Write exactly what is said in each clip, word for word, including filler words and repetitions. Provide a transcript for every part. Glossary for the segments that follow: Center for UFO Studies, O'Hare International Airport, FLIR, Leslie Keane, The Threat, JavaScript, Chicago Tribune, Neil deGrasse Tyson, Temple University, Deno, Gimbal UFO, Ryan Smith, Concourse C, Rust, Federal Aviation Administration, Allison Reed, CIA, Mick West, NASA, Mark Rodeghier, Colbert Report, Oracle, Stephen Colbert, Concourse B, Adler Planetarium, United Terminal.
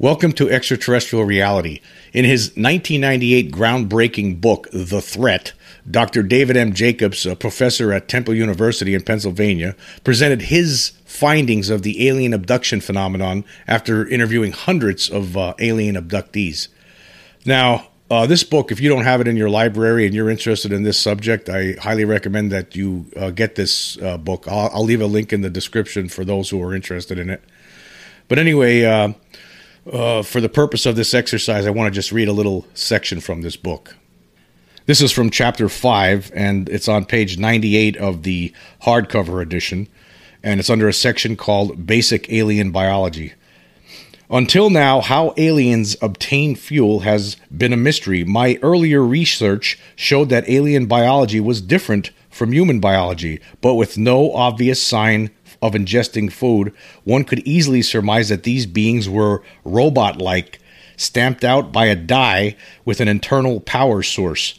Welcome to Extraterrestrial Reality. In his nineteen ninety-eight groundbreaking book, The Threat, Doctor David M. Jacobs, a professor at Temple University in Pennsylvania, presented his findings of the alien abduction phenomenon after interviewing hundreds of uh, alien abductees. Now, uh, this book, if you don't have it in your library and you're interested in this subject, I highly recommend that you uh, get this uh, book. I'll, I'll leave a link in the description for those who are interested in it. But anyway, uh, uh, for the purpose of this exercise, I want to just read a little section from this book. This is from Chapter five, and it's on page ninety-eight of the hardcover edition, and it's under a section called Basic Alien Biology. Until now, how aliens obtain fuel has been a mystery. My earlier research showed that alien biology was different from human biology, but with no obvious sign of ingesting food, one could easily surmise that these beings were robot-like, stamped out by a die with an internal power source.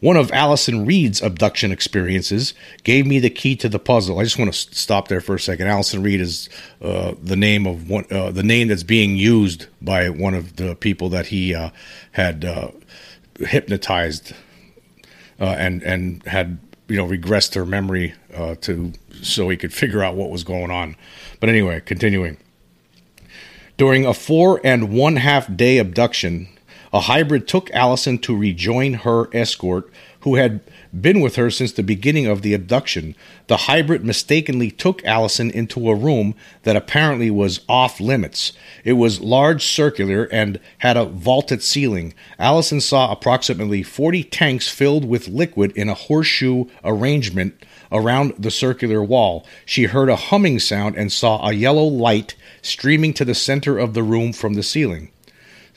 One of Allison Reed's abduction experiences gave me the key to the puzzle. I just want to stop there for a second. Allison Reed is uh, the name of one, uh, the name that's being used by one of the people that he uh, had uh, hypnotized uh, and and had you know regressed her memory uh, to so he could figure out what was going on. But anyway, continuing. During a four and one half day abduction, a hybrid took Allison to rejoin her escort, who had been with her since the beginning of the abduction. The hybrid mistakenly took Allison into a room that apparently was off limits. It was large, circular, and had a vaulted ceiling. Allison saw approximately forty tanks filled with liquid in a horseshoe arrangement around the circular wall. She heard a humming sound and saw a yellow light streaming to the center of the room from the ceiling.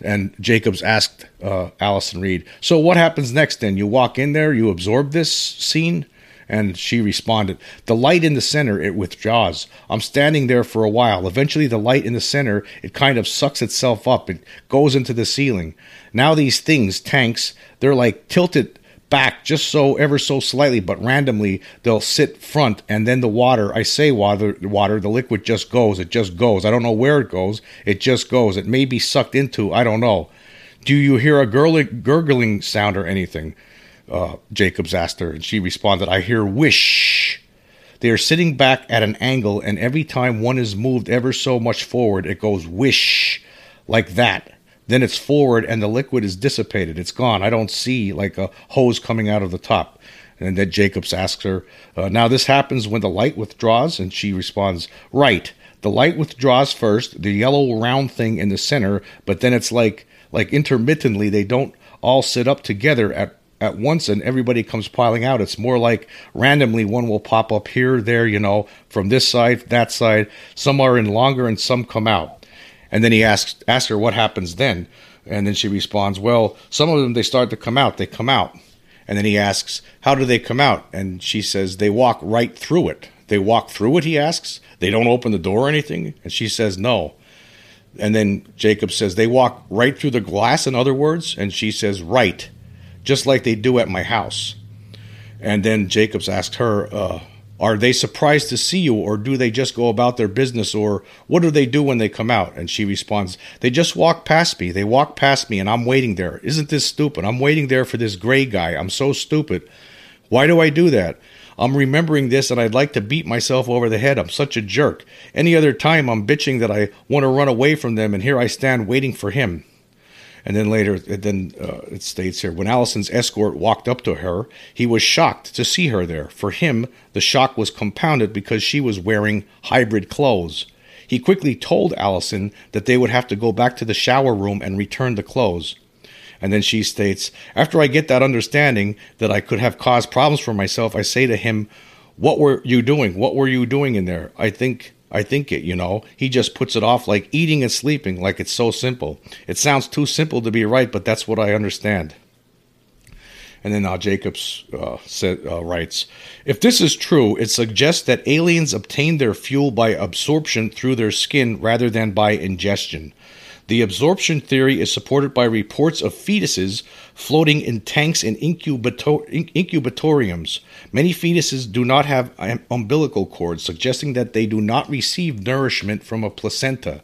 And Jacobs asked uh, Allison Reed, so what happens next then? You walk in there, you absorb this scene? And she responded, the light in the center, it withdraws. I'm standing there for a while. Eventually the light in the center, it kind of sucks itself up. It goes into the ceiling. Now these things, tanks, they're like tilted back just so ever so slightly, but randomly they'll sit front, and then the water, I say water, water, the liquid just goes, it just goes. I don't know where it goes, it just goes. It may be sucked into, I don't know. Do you hear a gurgling, gurgling sound or anything? Uh, Jacobs asked her, and she responded, I hear whish. They are sitting back at an angle, and every time one is moved ever so much forward, it goes whish, like that. Then it's forward, and the liquid is dissipated. It's gone. I don't see like a hose coming out of the top. And then Jacobs asks her, uh, now this happens when the light withdraws? And she responds, right. The light withdraws first, the yellow round thing in the center, but then it's like like intermittently. They don't all sit up together at, at once, and everybody comes piling out. It's more like randomly one will pop up here, there, you know, from this side, that side. Some are in longer, and some come out. And then he asks, asks her what happens then. And then she responds, well, some of them, they start to come out. They come out. And then he asks, how do they come out? And she says, they walk right through it. They walk through it, he asks. They don't open the door or anything? And she says, no. And then Jacob says, they walk right through the glass, in other words? And she says, right, just like they do at my house. And then Jacobs asked her, uh, are they surprised to see you, or do they just go about their business, or what do they do when they come out? And she responds, they just walk past me. They walk past me, and I'm waiting there. Isn't this stupid? I'm waiting there for this gray guy. I'm so stupid. Why do I do that? I'm remembering this, and I'd like to beat myself over the head. I'm such a jerk. Any other time, I'm bitching that I want to run away from them, and here I stand waiting for him. And then later, then uh, it states here, when Allison's escort walked up to her, he was shocked to see her there. For him, the shock was compounded because she was wearing hybrid clothes. He quickly told Allison that they would have to go back to the shower room and return the clothes. And then she states, after I get that understanding that I could have caused problems for myself, I say to him, what were you doing? What were you doing in there? I think... I think it, you know. He just puts it off like eating and sleeping, like it's so simple. It sounds too simple to be right, but that's what I understand. And then uh, Jacobs uh, said, uh, writes, if this is true, it suggests that aliens obtain their fuel by absorption through their skin rather than by ingestion. The absorption theory is supported by reports of fetuses floating in tanks and incubator- incubatoriums. Many fetuses do not have umbilical cords, suggesting that they do not receive nourishment from a placenta.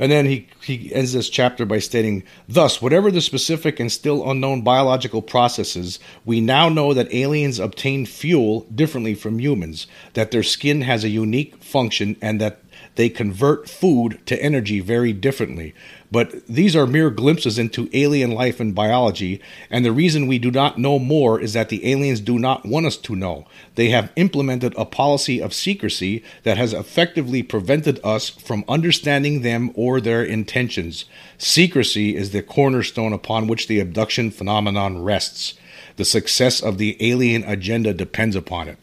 And then he, he ends this chapter by stating, thus, whatever the specific and still unknown biological processes, we now know that aliens obtain fuel differently from humans, that their skin has a unique function, and that they convert food to energy very differently. But these are mere glimpses into alien life and biology, and the reason we do not know more is that the aliens do not want us to know. They have implemented a policy of secrecy that has effectively prevented us from understanding them or their intentions. Secrecy is the cornerstone upon which the abduction phenomenon rests. The success of the alien agenda depends upon it.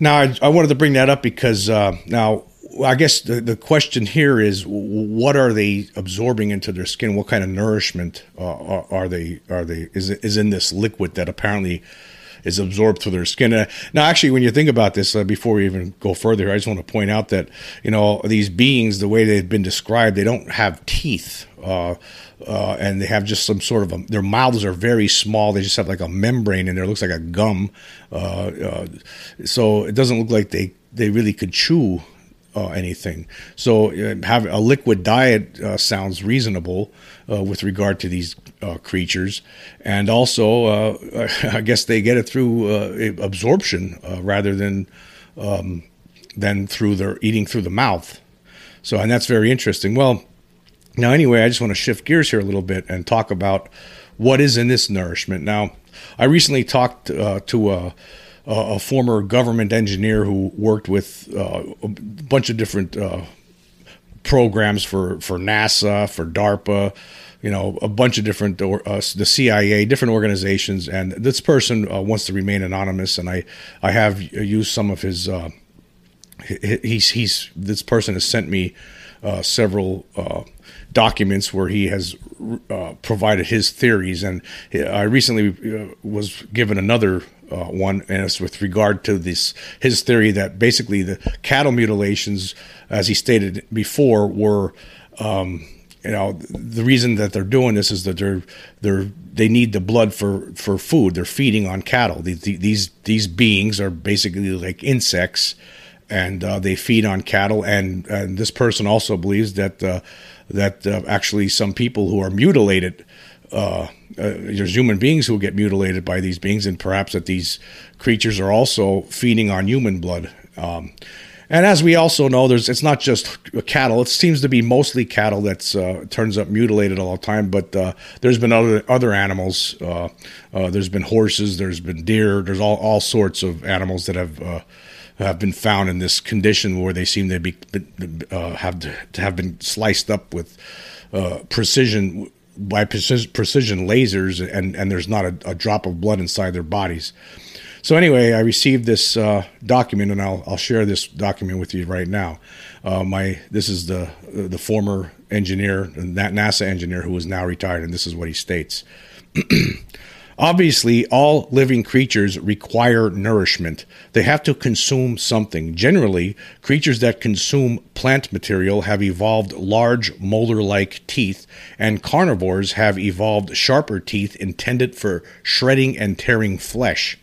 Now, I, I wanted to bring that up because uh, now I guess the, the question here is, what are they absorbing into their skin? What kind of nourishment uh, are, are they? Are they is is in this liquid that apparently is absorbed through their skin? Uh, now, actually, when you think about this, uh, before we even go further, I just want to point out that, you know, these beings, the way they've been described, they don't have teeth, uh, uh, and they have just some sort of a, their mouths are very small. They just have like a membrane in there. It looks like a gum. Uh, uh, so it doesn't look like they, they really could chew uh, anything. So uh, have a liquid diet uh, sounds reasonable uh, with regard to these Uh, creatures, and also uh, I guess they get it through uh, absorption uh, rather than um, than through their eating through the mouth. So, and that's very interesting. Well, now anyway, I just want to shift gears here a little bit and talk about what is in this nourishment. Now, I recently talked uh, to a, a former government engineer who worked with uh, a bunch of different uh, programs for for NASA, for DARPA, you know, a bunch of different, or uh, the C I A, different organizations. And this person uh, wants to remain anonymous. And I, I have used some of his, uh, he's, he's, this person has sent me uh, several uh, documents where he has uh, provided his theories. And I recently was given another uh, one, and it's with regard to this, his theory that basically the cattle mutilations, as he stated before, were, um, you know, the reason that they're doing this is that they're they're they need the blood for, for food. They're feeding on cattle. These these these beings are basically like insects, and uh, they feed on cattle. And, and this person also believes that uh, that uh, actually some people who are mutilated, uh, uh, there's human beings who get mutilated by these beings, and perhaps that these creatures are also feeding on human blood. Um, And as we also know, there's it's not just cattle. It seems to be mostly cattle that's uh, turns up mutilated all the time. But uh, there's been other other animals. Uh, uh, there's been horses. There's been deer. There's all, all sorts of animals that have uh, have been found in this condition where they seem to be uh, have to have been sliced up with uh, precision by precision lasers, and, and there's not a, a drop of blood inside their bodies. So anyway, I received this uh, document, and I'll, I'll share this document with you right now. Uh, my this is the the former engineer, that NASA engineer who is now retired, and this is what he states. Obviously, all living creatures require nourishment. They have to consume something. Generally, creatures that consume plant material have evolved large molar-like teeth, and carnivores have evolved sharper teeth intended for shredding and tearing flesh.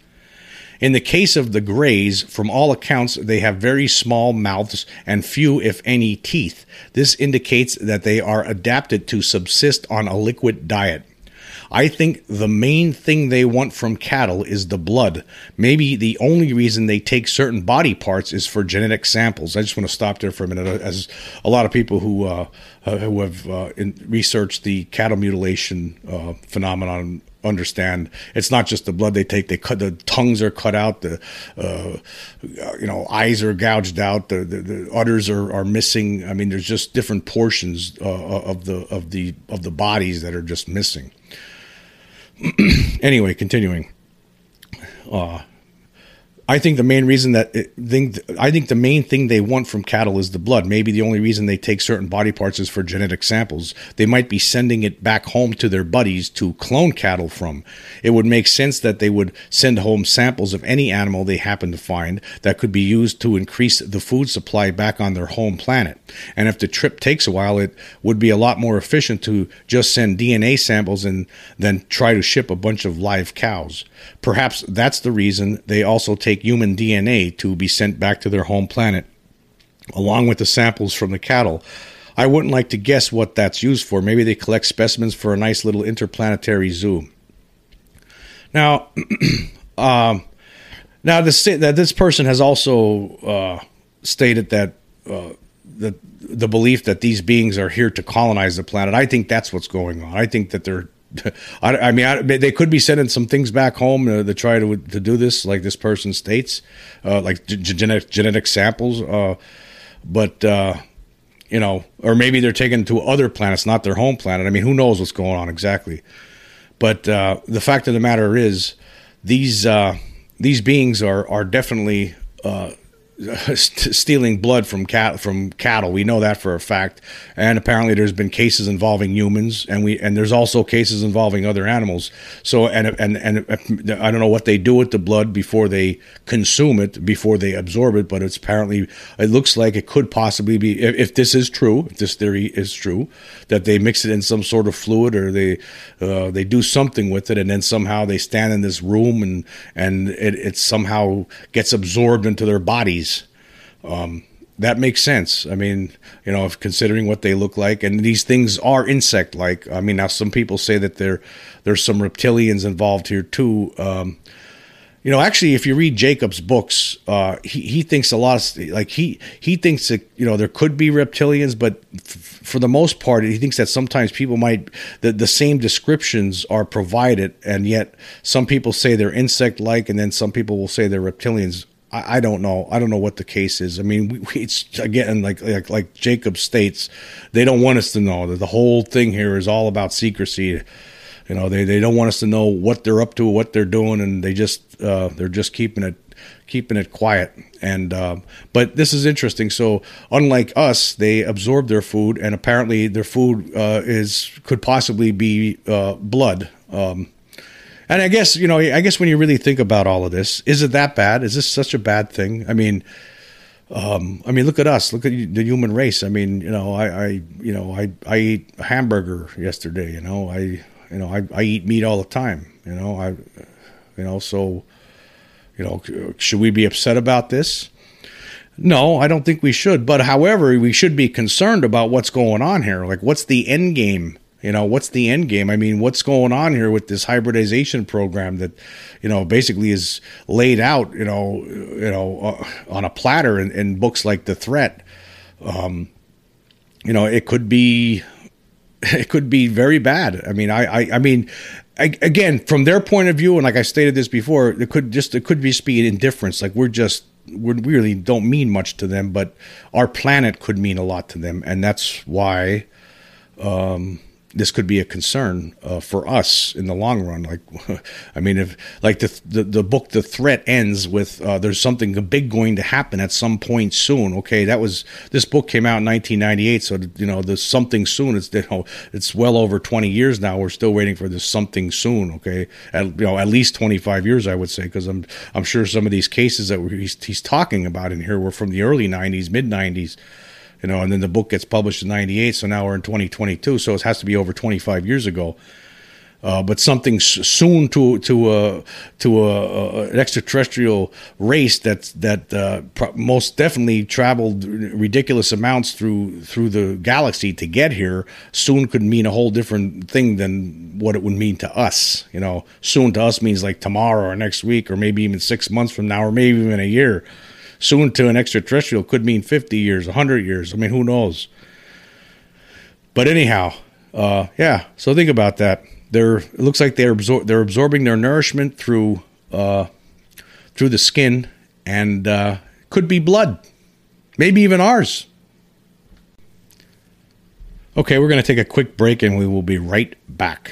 In the case of the greys, from all accounts, they have very small mouths and few, if any, teeth. This indicates that they are adapted to subsist on a liquid diet. I think the main thing they want from cattle is the blood. Maybe the only reason they take certain body parts is for genetic samples. I just want to stop there for a minute, as a lot of people who uh, who have uh, researched the cattle mutilation uh, phenomenon understand. It's not just the blood they take. They cut the tongues are cut out. The uh, you know eyes are gouged out. The the, the udders are, are missing. I mean, there's just different portions uh, of the of the of the bodies that are just missing. Anyway, continuing. Uh, I think the main reason that it, think, I think the main thing they want from cattle is the blood. Maybe the only reason they take certain body parts is for genetic samples. They might be sending it back home to their buddies to clone cattle from. It would make sense that they would send home samples of any animal they happen to find that could be used to increase the food supply back on their home planet. And if the trip takes a while, it would be a lot more efficient to just send D N A samples and then try to ship a bunch of live cows. Perhaps that's the reason they also take human D N A to be sent back to their home planet, along with the samples from the cattle. I wouldn't like to guess what that's used for. Maybe they collect specimens for a nice little interplanetary zoo. Now, um, now this that this person has also uh, stated that uh, the the belief that these beings are here to colonize the planet. I think that's what's going on. I think that they're. I, I mean, I, they could be sending some things back home to, to try to to do this, like this person states, uh, like g- genetic genetic samples. Uh, but uh, you know, or maybe they're taken to other planets, not their home planet. I mean, who knows what's going on exactly? But uh, the fact of the matter is, these uh, these beings are are definitely uh, st- stealing blood from cat from cattle. We know that for a fact. And apparently, there's been cases involving humans, and we and there's also cases involving other animals. So and and and I don't know what they do with the blood before they consume it, before they absorb it. But it's apparently it looks like it could possibly be if, if this is true, if this theory is true, that they mix it in some sort of fluid or they uh, they do something with it, and then somehow they stand in this room and and it, it somehow gets absorbed into their bodies. Um, that makes sense. I mean, you know, if considering what they look like, and these things are insect-like. I mean, now some people say that there there's some reptilians involved here too. Um, you know, actually, if you read Jacobs' books, uh, he he thinks a lot of like he he thinks that you know there could be reptilians, but f- for the most part, he thinks that sometimes people might the the same descriptions are provided, and yet some people say they're insect-like, and then some people will say they're reptilians. I don't know. I don't know what the case is. I mean, we, we, it's again, like, like like Jacob states, they don't want us to know that the whole thing here is all about secrecy. You know, they, they don't want us to know what they're up to, what they're doing, and they just uh, they're just keeping it keeping it quiet. And uh, but this is interesting. So unlike us, they absorb their food, and apparently their food uh, is could possibly be uh, blood. Um, And I guess, you know, I guess when you really think about all of this, is it that bad? Is this such a bad thing? I mean, um, I mean, look at us, look at the human race. I mean, you know, I, I you know, I, I ate a hamburger yesterday, you know, I, you know, I, I eat meat all the time, you know, I, you know, so, you know, should we be upset about this? No, I don't think we should. But however, we should be concerned about what's going on here. Like, what's the end game? You know, what's the end game? I mean, what's going on here with this hybridization program that, you know, basically is laid out, you know, you know, uh, on a platter in, in books like The Threat. Um, you know, it could be, it could be very bad. I mean, I, I, I mean, I, again, from their point of view, and like I stated this before, it could just, it could just be indifference. Like we're just, we really don't mean much to them, but our planet could mean a lot to them, and that's why. Um, This could be a concern uh, for us in the long run. Like, I mean, if like the the, the book The Threat ends with uh, there's something big going to happen at some point soon. Okay, that was this book came out in nineteen ninety-eight, so you know there's something soon. It's you know it's well over twenty years now. We're still waiting for this something soon. Okay, at, you know at least twenty-five years I would say, because I'm I'm sure some of these cases that he's he's talking about in here were from the early nineties, mid nineties. You know, and then the book gets published in ninety-eight, so now we're in twenty twenty-two, so it has to be over twenty-five years ago. Uh, but something soon to to uh, to uh, an extraterrestrial race that that uh, pro- most definitely traveled ridiculous amounts through through the galaxy to get here soon could mean a whole different thing than what it would mean to us. You know, soon to us means like tomorrow or next week or maybe even six months from now or maybe even a year. Soon to an extraterrestrial could mean fifty years, one hundred years. I mean, who knows? But anyhow, uh, yeah. So think about that. They're it looks like they're absor- they're absorbing their nourishment through uh, through the skin, and uh, could be blood, maybe even ours. Okay, we're going to take a quick break, and we will be right back.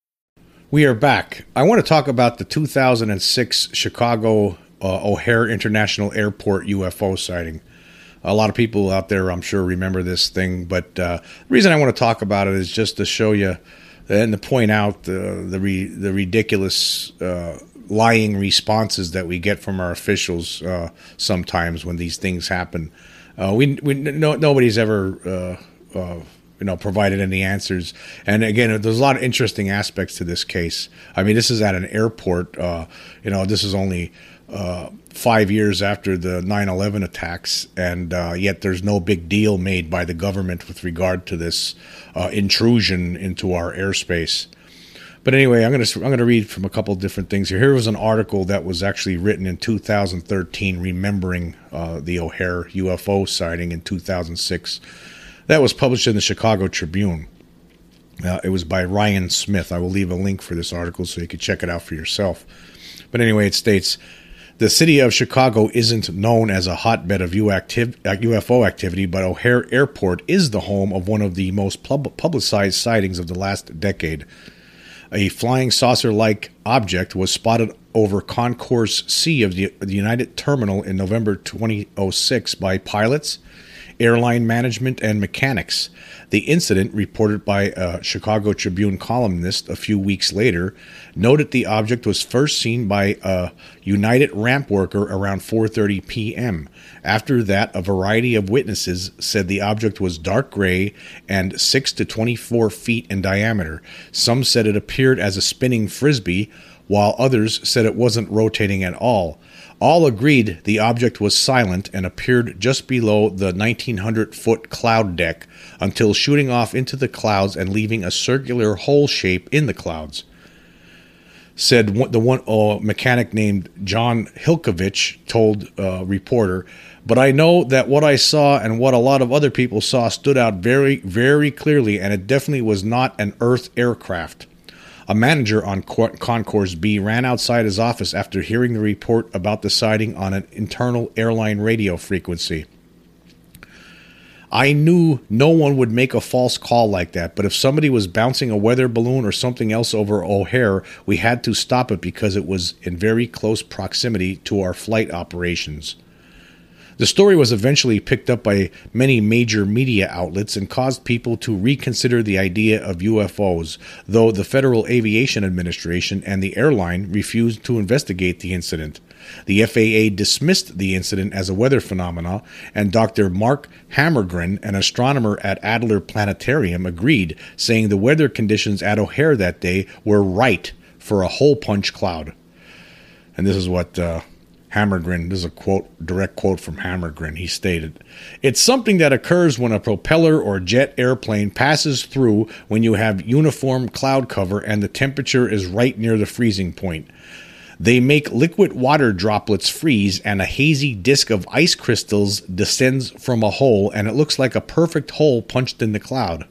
We are back. I want to talk about the two thousand six Chicago uh, O'Hare International Airport U F O sighting. A lot of people out there, I'm sure, remember this thing, but uh, the reason I want to talk about it is just to show you and to point out the the, re, the ridiculous uh, lying responses that we get from our officials uh, sometimes when these things happen. Uh, we we no, nobody's ever uh, uh, you know provided any answers. And again, there's a lot of interesting aspects to this case. I mean, this is at an airport. Uh, you know, this is only. Uh, five years after the nine eleven attacks, and uh, yet there's no big deal made by the government with regard to this uh, intrusion into our airspace. But anyway, I'm going to I'm going to read from a couple different things here. Here was an article that was actually written in two thousand thirteen, remembering uh, the O'Hare U F O sighting in two thousand six. That was published in the Chicago Tribune. Uh, it was by Ryan Smith. I will leave a link for this article so you can check it out for yourself. But anyway, it states, "The city of Chicago isn't known as a hotbed of U F O activity, but O'Hare Airport is the home of one of the most publicized sightings of the last decade. A flying saucer-like object was spotted over Concourse C of the United Terminal in November two thousand six by pilots, airline management, and mechanics. The incident, reported by a Chicago Tribune columnist a few weeks later, noted the object was first seen by a United ramp worker around four thirty p.m. After that, a variety of witnesses said the object was dark gray and six to twenty-four feet in diameter. Some said it appeared as a spinning frisbee, while others said it wasn't rotating at all. All agreed the object was silent and appeared just below the nineteen hundred foot cloud deck until shooting off into the clouds and leaving a circular hole shape in the clouds," said the one uh, mechanic named John Hilkovich, told a uh, reporter. "But I know that what I saw and what a lot of other people saw stood out very, very clearly, and it definitely was not an Earth aircraft." A manager on Concourse B ran outside his office after hearing the report about the sighting on an internal airline radio frequency. "I knew no one would make a false call like that, but if somebody was bouncing a weather balloon or something else over O'Hare, we had to stop it because it was in very close proximity to our flight operations." The story was eventually picked up by many major media outlets and caused people to reconsider the idea of U F Os, though the Federal Aviation Administration and the airline refused to investigate the incident. The F A A dismissed the incident as a weather phenomena, and Doctor Mark Hammergren, an astronomer at Adler Planetarium, agreed, saying the weather conditions at O'Hare that day were right for a hole-punch cloud. And this is what... Uh, Hammergren, this is a quote, direct quote from Hammergren. He stated, "It's something that occurs when a propeller or jet airplane passes through when you have uniform cloud cover and the temperature is right near the freezing point. They make liquid water droplets freeze and a hazy disk of ice crystals descends from a hole, and it looks like a perfect hole punched in the cloud."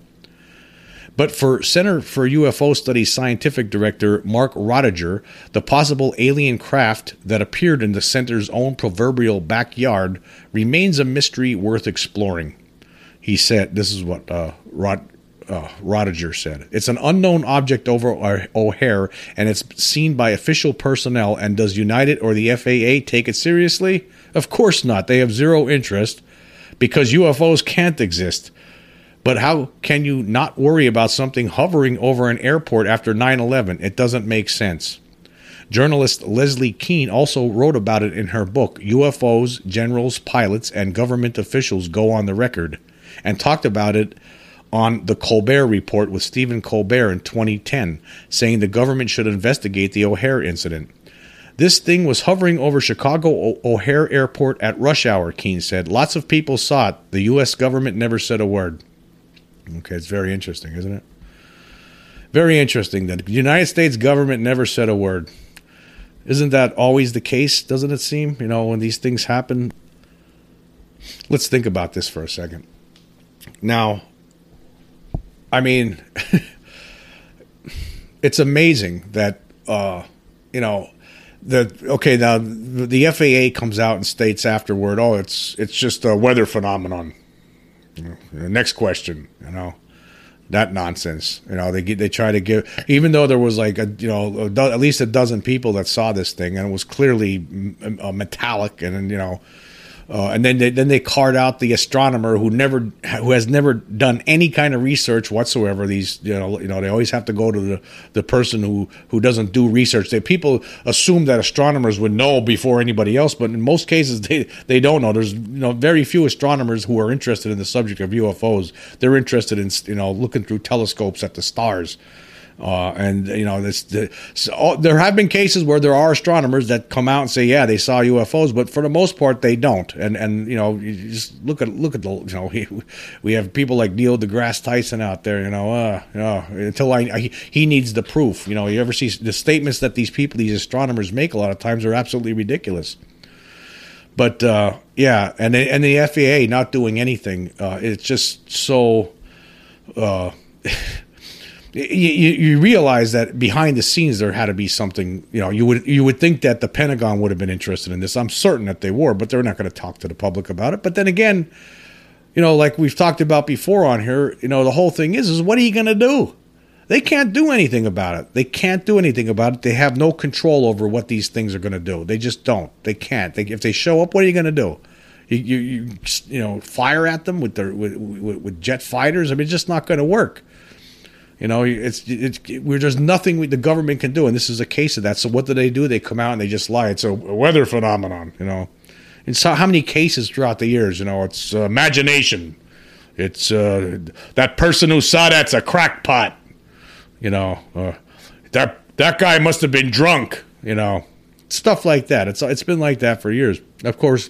But for Center for U F O Studies scientific director Mark Rodeghier, the possible alien craft that appeared in the center's own proverbial backyard remains a mystery worth exploring. He said, this is what uh, Rod, uh, Rodeghier said, "It's an unknown object over O'Hare, and it's seen by official personnel, and does United or the F A A take it seriously? Of course not. They have zero interest because U F Os can't exist. But how can you not worry about something hovering over an airport after nine eleven? It doesn't make sense." Journalist Leslie Keane also wrote about it in her book, U F Os, Generals, Pilots, and Government Officials Go on the Record, and talked about it on the Colbert Report with Stephen Colbert in twenty ten, saying the government should investigate the O'Hare incident. "This thing was hovering over Chicago O'Hare Airport at rush hour," Keane said. "Lots of people saw it. The U S government never said a word." Okay, it's very interesting, isn't it? Very interesting that the United States government never said a word. Isn't that always the case, doesn't it seem? You know, when these things happen. Let's think about this for a second. Now, I mean, it's amazing that, uh, you know, the okay, now the F A A comes out and states afterward, oh, it's it's just a weather phenomenon. Next question, you know, that nonsense. You know, they get, they try to give, even though there was like a, you know, a do, at least a dozen people that saw this thing, and it was clearly m- a metallic and, you know, Uh, and then they, then they card out the astronomer who never who has never done any kind of research whatsoever. These you know you know they always have to go to the, the person who, who doesn't do research. They, people assume that astronomers would know before anybody else, but in most cases they, they don't know. There's you know very few astronomers who are interested in the subject of U F Os. They're interested in you know looking through telescopes at the stars. Uh, and, you know, this, the, so, oh, there have been cases where there are astronomers that come out and say, yeah, they saw U F Os, but for the most part, they don't. And, and you know, you just look at, look at the, you know, we, we have people like Neil deGrasse Tyson out there, you know, uh, you know until I, I, he needs the proof. You know, you ever see the statements that these people, these astronomers make a lot of times are absolutely ridiculous. But, uh, yeah, and, and the F A A not doing anything, uh, it's just so... Uh, You, you realize that behind the scenes there had to be something. You know, you would you would think that the Pentagon would have been interested in this. I'm certain that they were, but they're not going to talk to the public about it. But then again, you know, like we've talked about before on here, you know, the whole thing is is what are you going to do? They can't do anything about it. They can't do anything about it. They have no control over what these things are going to do. They just don't. They can't. They, if they show up, what are you going to do? You you you, you know, fire at them with their with, with, with jet fighters? I mean, it's just not going to work. You know, it's it's we're there's nothing we, the government can do, and this is a case of that. So what do they do? They come out and they just lie. It's a weather phenomenon, you know. And so how many cases throughout the years? You know, it's uh, imagination. It's uh, that person who saw that's a crackpot. You know, uh, that that guy must have been drunk. You know, stuff like that. It's it's been like that for years. Of course,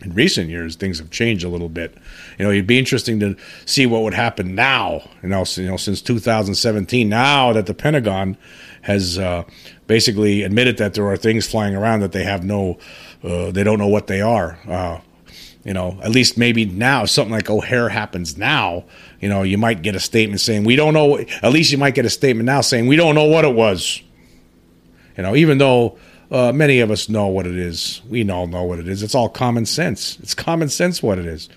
in recent years, things have changed a little bit. You know, it'd be interesting to see what would happen now. You know, you know, since two thousand seventeen, now that the Pentagon has uh, basically admitted that there are things flying around that they have no, uh, they don't know what they are. Uh, you know, at least maybe now something like O'Hare happens now. You know, you might get a statement saying we don't know. At least you might get a statement now saying we don't know what it was. You know, even though. Uh, many of us know what it is. We all know what it is. It's all common sense. It's common sense what it is.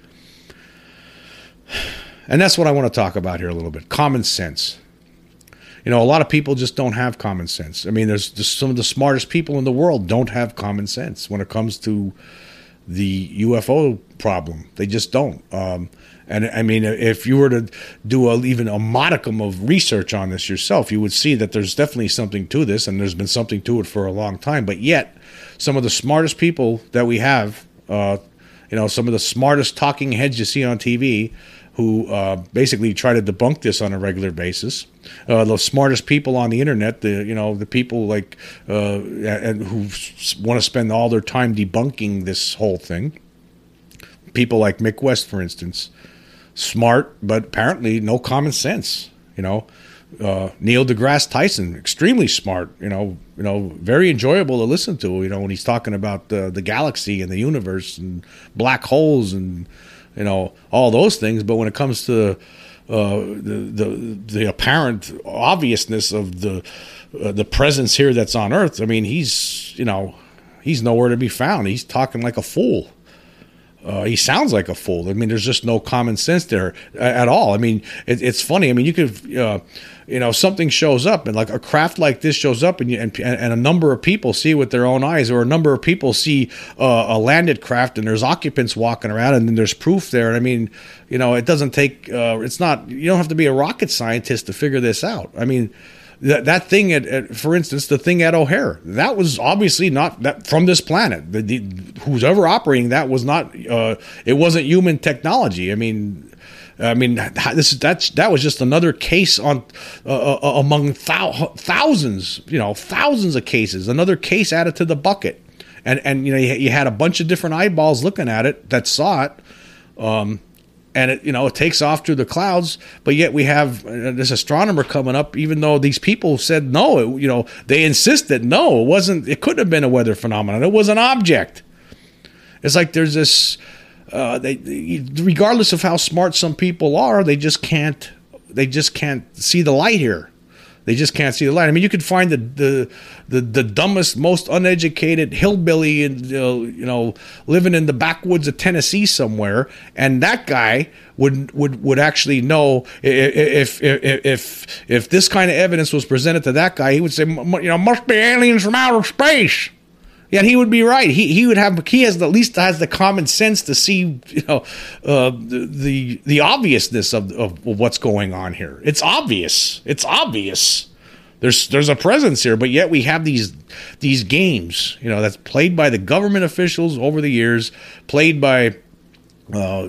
And that's what I want to talk about here a little bit. Common sense. You know, a lot of people just don't have common sense. I mean, there's just some of the smartest people in the world don't have common sense when it comes to the U F O problem. They just don't. Um, and I mean, if you were to do a, even a modicum of research on this yourself, you would see that there's definitely something to this, and there's been something to it for a long time. But yet, some of the smartest people that we have, uh, you know, some of the smartest talking heads you see on T V, who uh, basically try to debunk this on a regular basis. Uh, the smartest people on the internet, the you know the people like uh, and who want to spend all their time debunking this whole thing. People like Mick West, for instance. Smart, but apparently no common sense. You know, uh, Neil deGrasse Tyson, extremely smart. You know, you know, very enjoyable to listen to. You know, when he's talking about uh, the galaxy and the universe and black holes and you know all those things. But when it comes to uh, the, the the apparent obviousness of the uh, the presence here that's on Earth, I mean, he's you know he's nowhere to be found. He's talking like a fool. Uh, he sounds like a fool. I mean, there's just no common sense there at all. I mean, it, it's funny. I mean, you could, uh, you know, something shows up and like a craft like this shows up and, you, and and a number of people see with their own eyes, or a number of people see uh, a landed craft and there's occupants walking around and then there's proof there. And I mean, you know, it doesn't take, uh, it's not, you don't have to be a rocket scientist to figure this out. I mean, That that thing, at, at, for instance, the thing at O'Hare, that was obviously not that from this planet. The, the, who's ever operating that was not. Uh, it wasn't human technology. I mean, I mean this that's that was just another case on uh, among thou- thousands, you know, thousands of cases. Another case added to the bucket, and and you know you, you had a bunch of different eyeballs looking at it that saw it. Um, And it, you know, it takes off through the clouds, but yet we have this astronomer coming up, even though these people said no. It, you know, they insist that no, it wasn't. It couldn't have been a weather phenomenon. It was an object. It's like there's this. Uh, they, regardless of how smart some people are, they just can't. They just can't see the light here. They just can't see the light. I mean, you could find the the the, the dumbest, most uneducated hillbilly, in, uh, you know, living in the backwoods of Tennessee somewhere, and that guy would would would actually know if if if if, if this kind of evidence was presented to that guy, he would say, you know, must be aliens from outer space. Yet he would be right. He he would have. He has the, at least has the common sense to see, you know, uh, the, the the obviousness of, of what's going on here. It's obvious. It's obvious. There's there's a presence here, but yet we have these these games, you know, that's played by the government officials over the years, played by, uh,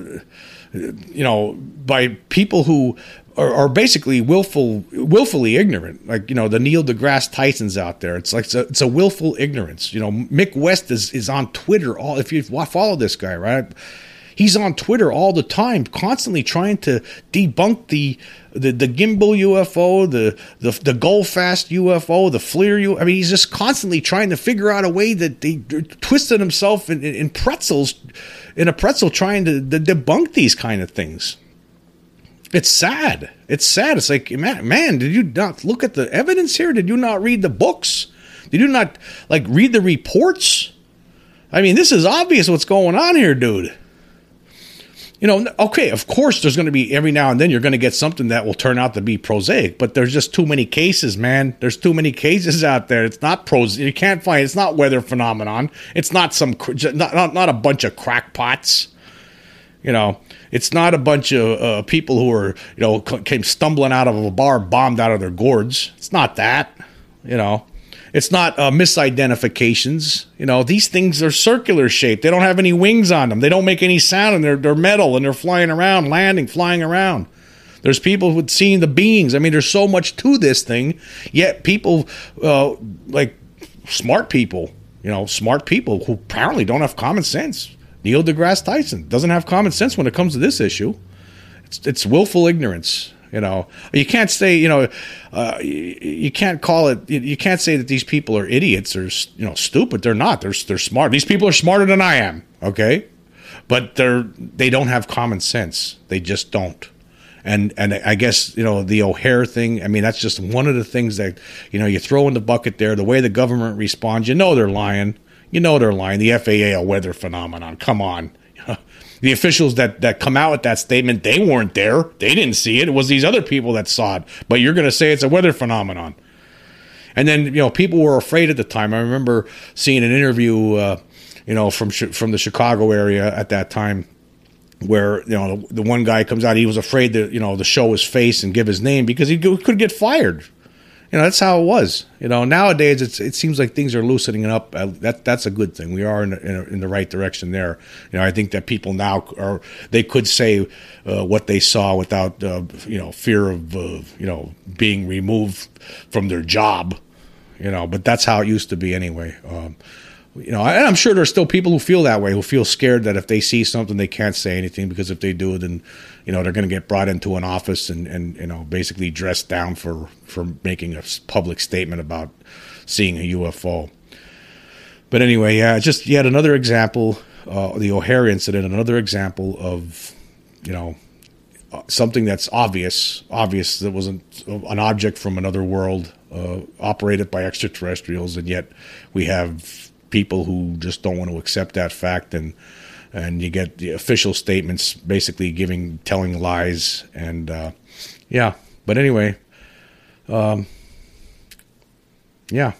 you know, by people who are, are basically willful, willfully ignorant. Like, you know, the Neil deGrasse Tyson's out there. It's like it's a, it's a willful ignorance. You know, Mick West is, is on Twitter. All if you follow this guy, right? He's on Twitter all the time, constantly trying to debunk the the, the Gimbal U F O, the the, the go-fast U F O, the FLIR U F O. I mean, he's just constantly trying to figure out a way that they twisted himself in, in pretzels, in a pretzel, trying to, to debunk these kind of things. It's sad. It's sad. It's like, man, man, did you not look at the evidence here? Did you not read the books? Did you not, like, read the reports? I mean, this is obvious what's going on here, dude. You know, okay, of course there's going to be, every now and then you're going to get something that will turn out to be prosaic, but there's just too many cases, man. There's too many cases out there. It's not prosaic. You can't find, it's not weather phenomenon. It's not some, not, not, not a bunch of crackpots. You know, it's not a bunch of uh, people who are, you know, came stumbling out of a bar, bombed out of their gourds. It's not that, you know. It's not uh, misidentifications. You know, these things are circular shaped. They don't have any wings on them. They don't make any sound, and they're, they're metal, and they're flying around, landing, flying around. There's people who've seen the beings. I mean, there's so much to this thing, yet people, uh, like smart people, you know, smart people who apparently don't have common sense. Neil deGrasse Tyson doesn't have common sense when it comes to this issue. It's, it's willful ignorance. You know, you can't say, you know, uh, you, you can't call it, you, you can't say that these people are idiots or, you know, stupid. They're not. They're they're smart. These people are smarter than I am. OK, but they're they don't have common sense. They just don't. And and I guess, you know, the O'Hare thing, I mean, that's just one of the things that, you know, you throw in the bucket there. The way the government responds, you know, they're lying. You know, they're lying. The F A A, a weather phenomenon. Come on. The officials that, that come out with that statement, they weren't there. They didn't see it. It was these other people that saw it. But you're going to say it's a weather phenomenon. And then, you know, people were afraid at the time. I remember seeing an interview, uh, you know, from from the Chicago area at that time where, you know, the, the one guy comes out. He was afraid to, you know, to show his face and give his name because he could get fired. You know, that's how it was. You know, nowadays it's, it seems like things are loosening up. Uh, that that's a good thing. We are in in, in the right direction there. You know, I think that people now are, they could say uh, what they saw without uh, you know, fear of uh, you know, being removed from their job. You know, but that's how it used to be anyway. Um, you know, and I'm sure there's still people who feel that way, who feel scared that if they see something they can't say anything, because if they do, then, you know, they're going to get brought into an office and, and, you know, basically dressed down for, for making a public statement about seeing a U F O. But anyway, yeah, just yet another example, uh, the O'Hare incident, another example of, you know, something that's obvious, obvious that wasn't an object from another world, uh, operated by extraterrestrials, and yet we have people who just don't want to accept that fact, and and you get the official statements basically giving telling lies, and uh yeah but anyway um yeah